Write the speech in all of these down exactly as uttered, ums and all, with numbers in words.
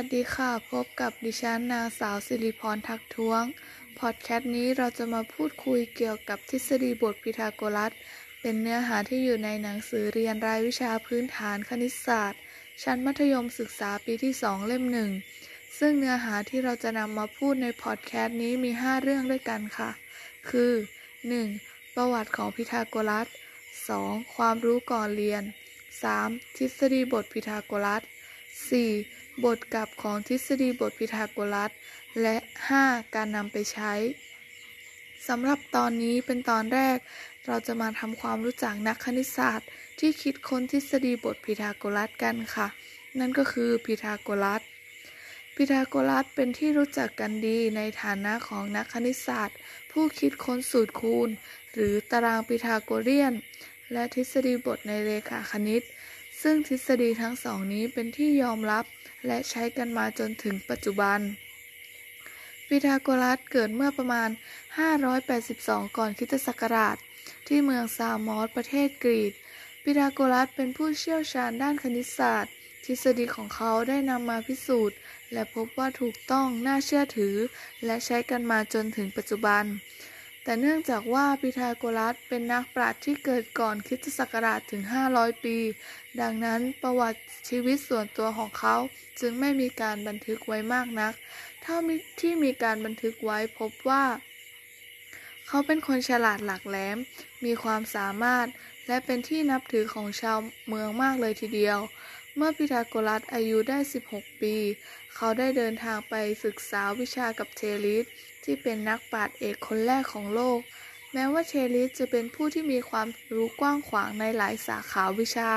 วัสดีค่ะพบกับดิฉันนางสาวสิริพรทักท้วงพอดแคสต์นี้เราจะมาพูดคุยเกี่ยวกับทฤษฎีบทพีทาโกรัสเป็นเนื้อหาที่อยู่ในหนังสือเรียนรายวิชาพื้นฐานคณิตศาสตร์ชั้นมัธยมศึกษาปีที่สองเล่มหนึ่งซึ่งเนื้อหาที่เราจะนำมาพูดในพอดแคสต์นี้มีห้าเรื่องด้วยกันค่ะคือหนึ่งประวัติของพีทาโกรัสสองความรู้ก่อนเรียนสามทฤษฎีบทพีทาโกรัสสี่บทกลับของทฤษฎีบทพีทาโกรัสและห้าการนำไปใช้สำหรับตอนนี้เป็นตอนแรกเราจะมาทำความรู้จักนักคณิตศาสตร์ที่คิดค้นทฤษฎีบทพีทาโกรัสกันค่ะนั่นก็คือพีทาโกรัสพีทาโกรัสเป็นที่รู้จักกันดีในฐานะของนักคณิตศาสตร์ผู้คิดค้นสูตรคูณหรือตารางพีทาโกเรียนและทฤษฎีบทในเรขาคณิตซึ่งทฤษฎีทั้งสองนี้เป็นที่ยอมรับและใช้กันมาจนถึงปัจจุบันพีทาโกรัสเกิดเมื่อประมาณห้าร้อยแปดสิบสองก่อนคริสตศักราชที่เมืองซามอสประเทศกรีซพีทาโกรัสเป็นผู้เชี่ยวชาญด้านคณิตศาสตร์ทฤษฎีของเขาได้นำมาพิสูจน์และพบว่าถูกต้องน่าเชื่อถือและใช้กันมาจนถึงปัจจุบันแต่เนื่องจากว่าพีทาโกรัสเป็นนักปราชญ์ที่เกิดก่อนคริสตศักราชถึงห้าร้อยปีดังนั้นประวัติชีวิตส่วนตัวของเขาจึงไม่มีการบันทึกไว้มากนักเท่าที่มีการบันทึกไว้พบว่าเขาเป็นคนฉลาดหลักแหลมมีความสามารถและเป็นที่นับถือของชาวเมืองมากเลยทีเดียวเมื่อพีทาโกรัสอายุได้สิบหกปีเขาได้เดินทางไปศึกษาวิชากับเทริสที่เป็นนักปราชญ์เอกคนแรกของโลกแม้ว่าเทริสจะเป็นผู้ที่มีความรู้กว้างขวางในหลายสาขาวิชา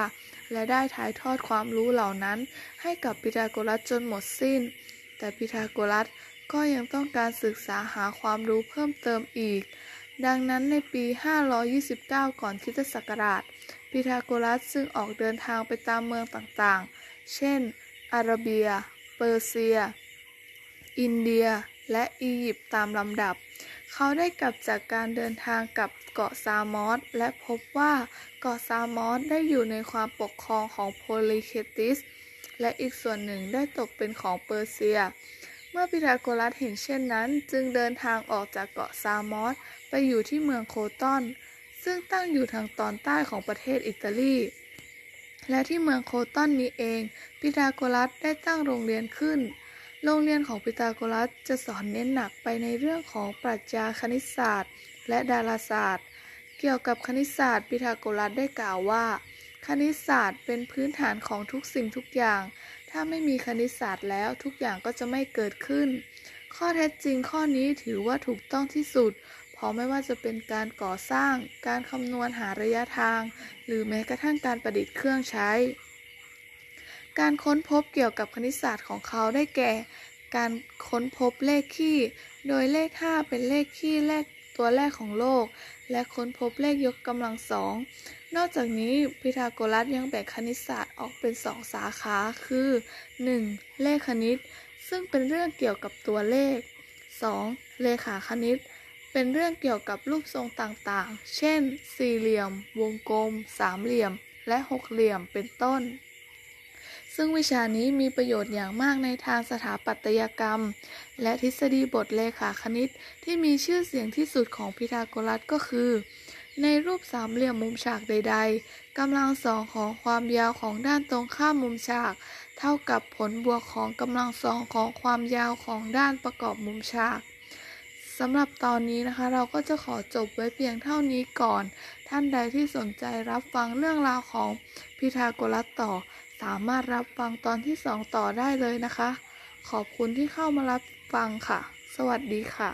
และได้ถ่ายทอดความรู้เหล่านั้นให้กับพีทาโกรัสจนหมดสิ้นแต่พีทาโกรัสก็ยังต้องการศึกษาหาความรู้เพิ่มเติมอีกดังนั้นในปีห้าร้อยยี่สิบเก้าก่อนคริสตศักราชพีทาโกรัสซึ่งออกเดินทางไปตามเมืองต่างๆเช่นอาระเบียเปอร์เซียอินเดียและอียิปต์ตามลำดับเขาได้กลับจากการเดินทางกับเกาะซามอสและพบว่าเกาะซามอสได้อยู่ในความปกครองของโพลิเคติสและอีกส่วนหนึ่งได้ตกเป็นของเปอร์เซียเมื่อพีทาโกรัสเห็นเช่นนั้นจึงเดินทางออกจากเกาะซามอสไปอยู่ที่เมืองโคตอนซึ่งตั้งอยู่ทางตอนใต้ของประเทศอิตาลีและที่เมืองโคตอนนี้เองพีทาโกรัสได้ตั้งโรงเรียนขึ้นโรงเรียนของพีทาโกรัสจะสอนเน้นหนักไปในเรื่องของปรัชญาคณิตศาสตร์และดาราศาสตร์เกี่ยวกับคณิตศาสตร์พีทาโกรัสได้กล่าวว่าคณิตศาสตร์เป็นพื้นฐานของทุกสิ่งทุกอย่างถ้าไม่มีคณิตศาสตร์แล้วทุกอย่างก็จะไม่เกิดขึ้นข้อเท็จจริงข้อนี้ถือว่าถูกต้องที่สุดเพราะไม่ว่าจะเป็นการก่อสร้างการคำนวณหาระยะทางหรือแม้กระทั่งการประดิษฐ์เครื่องใช้การค้นพบเกี่ยวกับคณิตศาสตร์ของเขาได้แก่การค้นพบเลขคี่โดยเลขห้าเป็นเลขคี่แรกตัวแรกของโลกและค้นพบเลขยกกำลังสองนอกจากนี้พีทาโกรัสยังแบ่งคณิตศาสตร์ออกเป็นสองสาขาคือ หนึ่ง. เลขคณิตซึ่งเป็นเรื่องเกี่ยวกับตัวเลข สอง. เรขาคณิตเป็นเรื่องเกี่ยวกับรูปทรงต่างๆเช่นสี่เหลี่ยมวงกลมสามเหลี่ยมและหกเหลี่ยมเป็นต้นซึ่งวิชานี้มีประโยชน์อย่างมากในทางสถาปัตยกรรมและทฤษฎีบทเรขาคณิตที่มีชื่อเสียงที่สุดของพีทาโกรัสก็คือในรูปสามเหลี่ยมมุมฉากใดๆกำลังสองของความยาวของด้านตรงข้ามมุมฉากเท่ากับผลบวกของกำลังสองของความยาวของด้านประกอบมุมฉากสำหรับตอนนี้นะคะเราก็จะขอจบไว้เพียงเท่านี้ก่อนท่านใดที่สนใจรับฟังเรื่องราวของพีทาโกรัสต่อสามารถรับฟังตอนที่สองต่อได้เลยนะคะขอบคุณที่เข้ามารับฟังค่ะสวัสดีค่ะ